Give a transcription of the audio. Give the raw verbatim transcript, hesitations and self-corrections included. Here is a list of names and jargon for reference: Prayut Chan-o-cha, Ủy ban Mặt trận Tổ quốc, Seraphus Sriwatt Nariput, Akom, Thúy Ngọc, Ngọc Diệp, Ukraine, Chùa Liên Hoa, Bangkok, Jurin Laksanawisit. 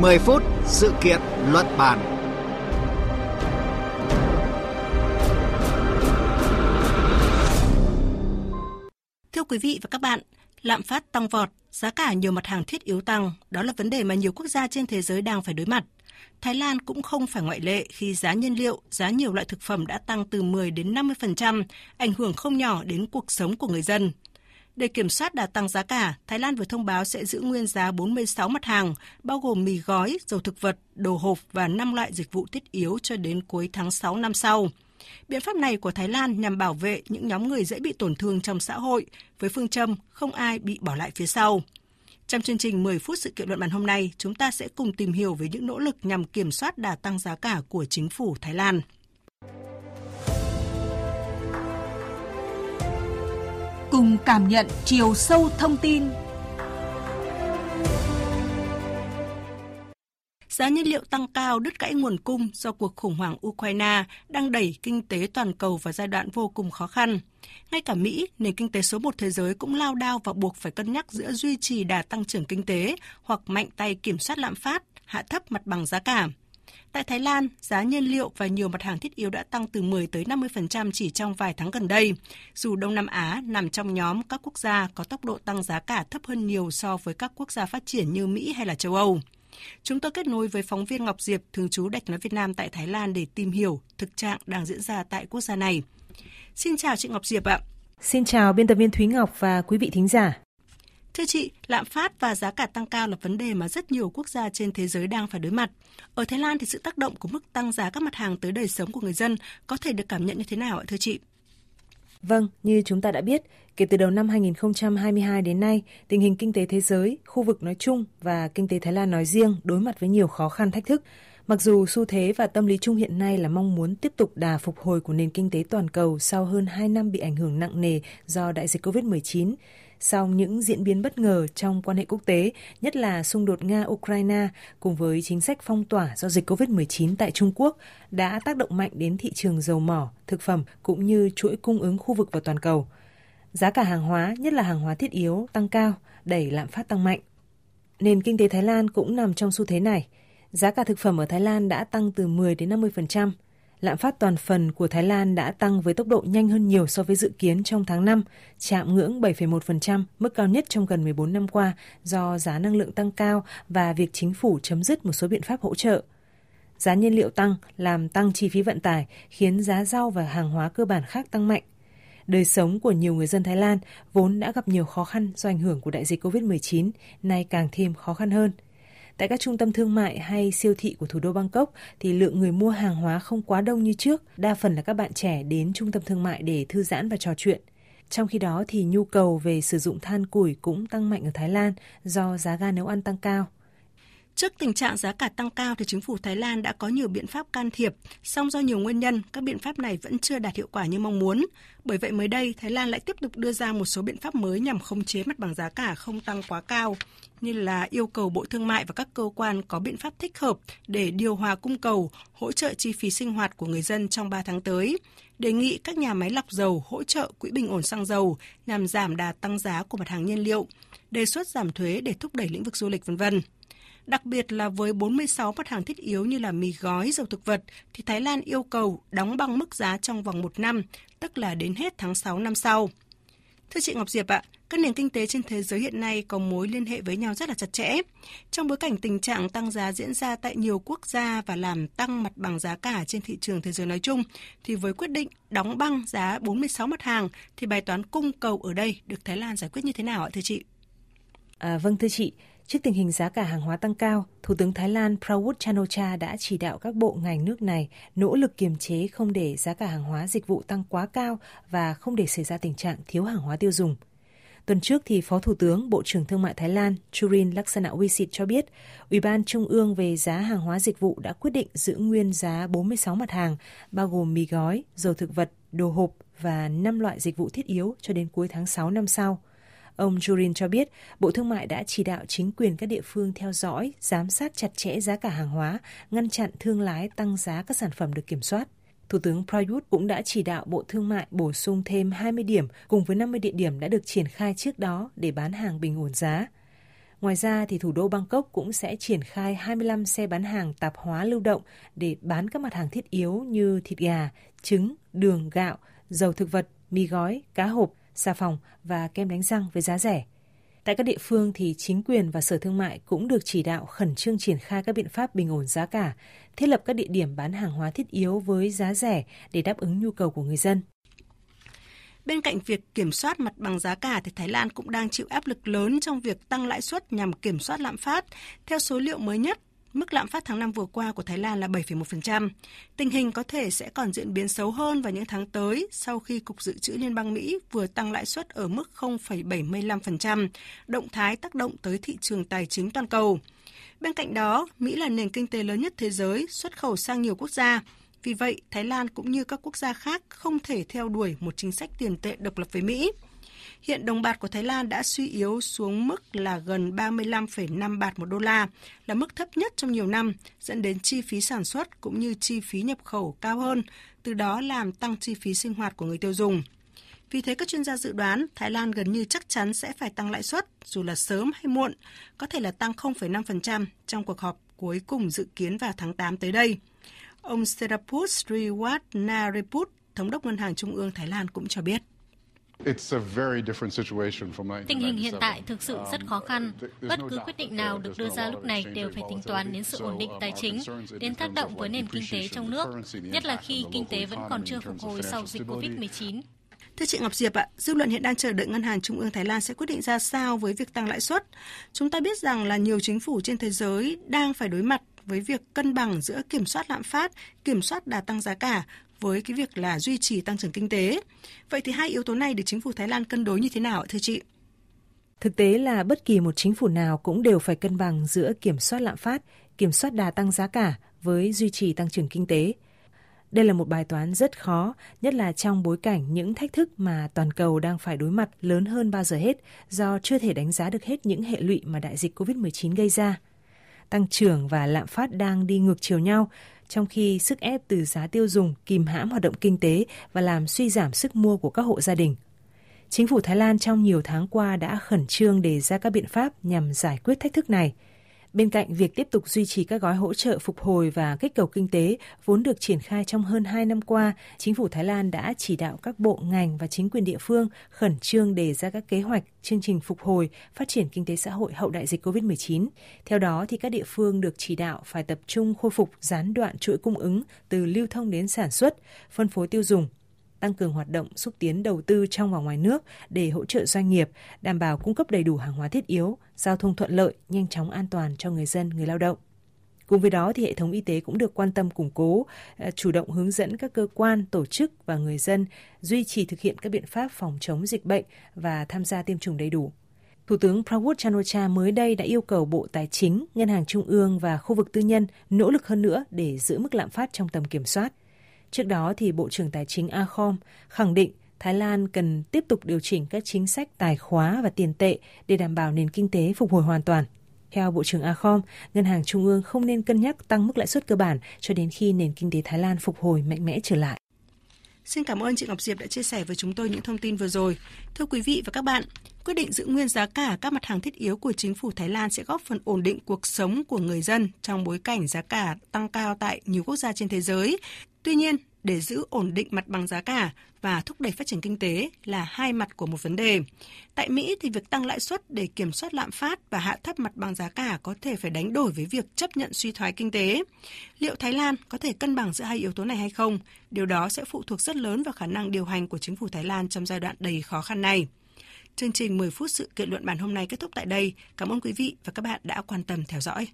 mười phút sự kiện luận bàn. Thưa quý vị và các bạn, lạm phát tăng vọt, giá cả nhiều mặt hàng thiết yếu tăng, đó là vấn đề mà nhiều quốc gia trên thế giới đang phải đối mặt. Thái Lan cũng không phải ngoại lệ khi giá nhiên liệu, giá nhiều loại thực phẩm đã tăng từ mười đến năm mươi phần trăm, ảnh hưởng không nhỏ đến cuộc sống của người dân. Để kiểm soát đà tăng giá cả, Thái Lan vừa thông báo sẽ giữ nguyên giá bốn mươi sáu mặt hàng, bao gồm mì gói, dầu thực vật, đồ hộp và năm loại dịch vụ thiết yếu cho đến cuối tháng sáu năm sau. Biện pháp này của Thái Lan nhằm bảo vệ những nhóm người dễ bị tổn thương trong xã hội, với phương châm không ai bị bỏ lại phía sau. Trong chương trình mười phút sự kiện luận bàn hôm nay, chúng ta sẽ cùng tìm hiểu về những nỗ lực nhằm kiểm soát đà tăng giá cả của chính phủ Thái Lan. Cùng cảm nhận chiều sâu thông tin. Giá nhiên liệu tăng cao đứt gãy nguồn cung do cuộc khủng hoảng Ukraine đang đẩy kinh tế toàn cầu vào giai đoạn vô cùng khó khăn. Ngay cả Mỹ, nền kinh tế số một thế giới cũng lao đao và buộc phải cân nhắc giữa duy trì đà tăng trưởng kinh tế hoặc mạnh tay kiểm soát lạm phát, hạ thấp mặt bằng giá cả. Tại Thái Lan, giá nhiên liệu và nhiều mặt hàng thiết yếu đã tăng từ mười tới năm mươi phần trăm chỉ trong vài tháng gần đây, dù Đông Nam Á nằm trong nhóm các quốc gia có tốc độ tăng giá cả thấp hơn nhiều so với các quốc gia phát triển như Mỹ hay là châu Âu. Chúng tôi kết nối với phóng viên Ngọc Diệp, thường trú Đài Tiếng nói Việt Nam tại Thái Lan để tìm hiểu thực trạng đang diễn ra tại quốc gia này. Xin chào chị Ngọc Diệp ạ. Xin chào biên tập viên Thúy Ngọc và quý vị thính giả. Thưa chị, lạm phát và giá cả tăng cao là vấn đề mà rất nhiều quốc gia trên thế giới đang phải đối mặt. Ở Thái Lan thì sự tác động của mức tăng giá các mặt hàng tới đời sống của người dân có thể được cảm nhận như thế nào ạ thưa chị? Vâng, như chúng ta đã biết, kể từ đầu năm hai không hai hai đến nay, tình hình kinh tế thế giới, khu vực nói chung và kinh tế Thái Lan nói riêng đối mặt với nhiều khó khăn thách thức. Mặc dù xu thế và tâm lý chung hiện nay là mong muốn tiếp tục đà phục hồi của nền kinh tế toàn cầu sau hơn hai năm bị ảnh hưởng nặng nề do đại dịch cô vít mười chín, song những diễn biến bất ngờ trong quan hệ quốc tế, nhất là xung đột Nga-Ukraine cùng với chính sách phong tỏa do dịch cô vít mười chín tại Trung Quốc đã tác động mạnh đến thị trường dầu mỏ, thực phẩm cũng như chuỗi cung ứng khu vực và toàn cầu. Giá cả hàng hóa, nhất là hàng hóa thiết yếu, tăng cao, đẩy lạm phát tăng mạnh. Nền kinh tế Thái Lan cũng nằm trong xu thế này. Giá cả thực phẩm ở Thái Lan đã tăng từ mười đến năm mươi phần trăm. Lạm phát toàn phần của Thái Lan đã tăng với tốc độ nhanh hơn nhiều so với dự kiến trong tháng năm, chạm ngưỡng bảy phẩy một phần trăm, mức cao nhất trong gần mười bốn năm qua do giá năng lượng tăng cao và việc chính phủ chấm dứt một số biện pháp hỗ trợ. Giá nhiên liệu tăng làm tăng chi phí vận tải, khiến giá rau và hàng hóa cơ bản khác tăng mạnh. Đời sống của nhiều người dân Thái Lan vốn đã gặp nhiều khó khăn do ảnh hưởng của đại dịch cô vít mười chín, nay càng thêm khó khăn hơn. Tại các trung tâm thương mại hay siêu thị của thủ đô Bangkok thì lượng người mua hàng hóa không quá đông như trước, đa phần là các bạn trẻ đến trung tâm thương mại để thư giãn và trò chuyện. Trong khi đó thì nhu cầu về sử dụng than củi cũng tăng mạnh ở Thái Lan do giá ga nấu ăn tăng cao. Trước tình trạng giá cả tăng cao thì chính phủ Thái Lan đã có nhiều biện pháp can thiệp, song do nhiều nguyên nhân, các biện pháp này vẫn chưa đạt hiệu quả như mong muốn. Bởi vậy mới đây, Thái Lan lại tiếp tục đưa ra một số biện pháp mới nhằm khống chế mặt bằng giá cả không tăng quá cao, như là yêu cầu Bộ Thương mại và các cơ quan có biện pháp thích hợp để điều hòa cung cầu, hỗ trợ chi phí sinh hoạt của người dân trong ba tháng tới, đề nghị các nhà máy lọc dầu hỗ trợ quỹ bình ổn xăng dầu nhằm giảm đà tăng giá của mặt hàng nhiên liệu, đề xuất giảm thuế để thúc đẩy lĩnh vực du lịch vân vân. Đặc biệt là với bốn mươi sáu mặt hàng thiết yếu như là mì gói, dầu thực vật, thì Thái Lan yêu cầu đóng băng mức giá trong vòng một năm, tức là đến hết tháng sáu năm sau. Thưa chị Ngọc Diệp ạ, các nền kinh tế trên thế giới hiện nay có mối liên hệ với nhau rất là chặt chẽ. Trong bối cảnh tình trạng tăng giá diễn ra tại nhiều quốc gia và làm tăng mặt bằng giá cả trên thị trường thế giới nói chung, thì với quyết định đóng băng giá bốn mươi sáu mặt hàng, thì bài toán cung cầu ở đây được Thái Lan giải quyết như thế nào ạ thưa chị? À, vâng thưa chị. Trước tình hình giá cả hàng hóa tăng cao, Thủ tướng Thái Lan Prayut Chan-o-cha đã chỉ đạo các bộ ngành nước này nỗ lực kiềm chế không để giá cả hàng hóa dịch vụ tăng quá cao và không để xảy ra tình trạng thiếu hàng hóa tiêu dùng. Tuần trước, thì Phó Thủ tướng Bộ trưởng Thương mại Thái Lan Jurin Laksanawisit cho biết, Ủy ban Trung ương về giá hàng hóa dịch vụ đã quyết định giữ nguyên giá bốn mươi sáu mặt hàng, bao gồm mì gói, dầu thực vật, đồ hộp và năm loại dịch vụ thiết yếu cho đến cuối tháng sáu năm sau. Ông Jurin cho biết, Bộ Thương mại đã chỉ đạo chính quyền các địa phương theo dõi, giám sát chặt chẽ giá cả hàng hóa, ngăn chặn thương lái tăng giá các sản phẩm được kiểm soát. Thủ tướng Prayut cũng đã chỉ đạo Bộ Thương mại bổ sung thêm hai mươi điểm cùng với năm mươi địa điểm đã được triển khai trước đó để bán hàng bình ổn giá. Ngoài ra, thì thủ đô Bangkok cũng sẽ triển khai hai mươi lăm xe bán hàng tạp hóa lưu động để bán các mặt hàng thiết yếu như thịt gà, trứng, đường, gạo, dầu thực vật, mì gói, cá hộp, xà phòng và kem đánh răng với giá rẻ. Tại các địa phương thì chính quyền và sở thương mại cũng được chỉ đạo khẩn trương triển khai các biện pháp bình ổn giá cả, thiết lập các địa điểm bán hàng hóa thiết yếu với giá rẻ để đáp ứng nhu cầu của người dân. Bên cạnh việc kiểm soát mặt bằng giá cả thì Thái Lan cũng đang chịu áp lực lớn trong việc tăng lãi suất nhằm kiểm soát lạm phát. Theo số liệu mới nhất, mức lạm phát tháng năm vừa qua của Thái Lan là bảy phẩy một phần trăm. Tình hình có thể sẽ còn diễn biến xấu hơn vào những tháng tới sau khi Cục Dự trữ Liên bang Mỹ vừa tăng lãi suất ở mức không phẩy bảy mươi lăm phần trăm, động thái tác động tới thị trường tài chính toàn cầu. Bên cạnh đó, Mỹ là nền kinh tế lớn nhất thế giới, xuất khẩu sang nhiều quốc gia. Vì vậy, Thái Lan cũng như các quốc gia khác không thể theo đuổi một chính sách tiền tệ độc lập với Mỹ. Hiện đồng bạc của Thái Lan đã suy yếu xuống mức là gần ba mươi lăm phẩy năm baht một đô la, là mức thấp nhất trong nhiều năm, dẫn đến chi phí sản xuất cũng như chi phí nhập khẩu cao hơn, từ đó làm tăng chi phí sinh hoạt của người tiêu dùng. Vì thế, các chuyên gia dự đoán Thái Lan gần như chắc chắn sẽ phải tăng lãi suất, dù là sớm hay muộn, có thể là tăng không phẩy năm phần trăm trong cuộc họp cuối cùng dự kiến vào tháng tám tới đây. Ông Seraphus Sriwatt Nariput, Thống đốc Ngân hàng Trung ương Thái Lan cũng cho biết. Tình hình hiện tại thực sự rất khó khăn. Bất cứ quyết định nào được đưa ra lúc này đều phải tính toán đến sự ổn định tài chính, đến tác động với nền kinh tế trong nước, nhất là khi kinh tế vẫn còn chưa phục hồi sau dịch covid mười chín. Thưa chị Ngọc Diệp ạ, dư luận hiện đang chờ đợi Ngân hàng Trung ương Thái Lan sẽ quyết định ra sao với việc tăng lãi suất. Chúng ta biết rằng là nhiều chính phủ trên thế giới đang phải đối mặt với việc cân bằng giữa kiểm soát lạm phát, kiểm soát đà tăng giá cả với cái việc là duy trì tăng trưởng kinh tế. Vậy thì hai yếu tố này được chính phủ Thái Lan cân đối như thế nào thưa chị? Thực tế là bất kỳ một chính phủ nào cũng đều phải cân bằng giữa kiểm soát lạm phát, kiểm soát đà tăng giá cả với duy trì tăng trưởng kinh tế. Đây là một bài toán rất khó, nhất là trong bối cảnh những thách thức mà toàn cầu đang phải đối mặt lớn hơn bao giờ hết do chưa thể đánh giá được hết những hệ lụy mà đại dịch covid mười chín gây ra. Tăng trưởng và lạm phát đang đi ngược chiều nhau, trong khi sức ép từ giá tiêu dùng kìm hãm hoạt động kinh tế và làm suy giảm sức mua của các hộ gia đình. Chính phủ Thái Lan trong nhiều tháng qua đã khẩn trương đề ra các biện pháp nhằm giải quyết thách thức này. Bên cạnh việc tiếp tục duy trì các gói hỗ trợ phục hồi và kích cầu kinh tế vốn được triển khai trong hơn hai năm qua, chính phủ Thái Lan đã chỉ đạo các bộ ngành và chính quyền địa phương khẩn trương đề ra các kế hoạch, chương trình phục hồi, phát triển kinh tế xã hội hậu đại dịch covid mười chín. Theo đó, thì các địa phương được chỉ đạo phải tập trung khôi phục gián đoạn chuỗi cung ứng từ lưu thông đến sản xuất, phân phối tiêu dùng, tăng cường hoạt động xúc tiến đầu tư trong và ngoài nước để hỗ trợ doanh nghiệp, đảm bảo cung cấp đầy đủ hàng hóa thiết yếu, giao thông thuận lợi, nhanh chóng an toàn cho người dân, người lao động. Cùng với đó, thì hệ thống y tế cũng được quan tâm củng cố, chủ động hướng dẫn các cơ quan, tổ chức và người dân duy trì thực hiện các biện pháp phòng chống dịch bệnh và tham gia tiêm chủng đầy đủ. Thủ tướng Prayut Chan-o-cha mới đây đã yêu cầu Bộ Tài chính, Ngân hàng Trung ương và khu vực tư nhân nỗ lực hơn nữa để giữ mức lạm phát trong tầm kiểm soát. Trước đó, thì Bộ trưởng Tài chính Akom khẳng định Thái Lan cần tiếp tục điều chỉnh các chính sách tài khóa và tiền tệ để đảm bảo nền kinh tế phục hồi hoàn toàn. Theo Bộ trưởng Akom, Ngân hàng Trung ương không nên cân nhắc tăng mức lãi suất cơ bản cho đến khi nền kinh tế Thái Lan phục hồi mạnh mẽ trở lại. Xin cảm ơn chị Ngọc Diệp đã chia sẻ với chúng tôi những thông tin vừa rồi. Thưa quý vị và các bạn, quyết định giữ nguyên giá cả các mặt hàng thiết yếu của chính phủ Thái Lan sẽ góp phần ổn định cuộc sống của người dân trong bối cảnh giá cả tăng cao tại nhiều quốc gia trên thế giới. Tuy nhiên, để giữ ổn định mặt bằng giá cả và thúc đẩy phát triển kinh tế là hai mặt của một vấn đề. Tại Mỹ thì việc tăng lãi suất để kiểm soát lạm phát và hạ thấp mặt bằng giá cả có thể phải đánh đổi với việc chấp nhận suy thoái kinh tế. Liệu Thái Lan có thể cân bằng giữa hai yếu tố này hay không? Điều đó sẽ phụ thuộc rất lớn vào khả năng điều hành của chính phủ Thái Lan trong giai đoạn đầy khó khăn này. Chương trình mười phút sự kiện luận bàn hôm nay kết thúc tại đây. Cảm ơn quý vị và các bạn đã quan tâm theo dõi.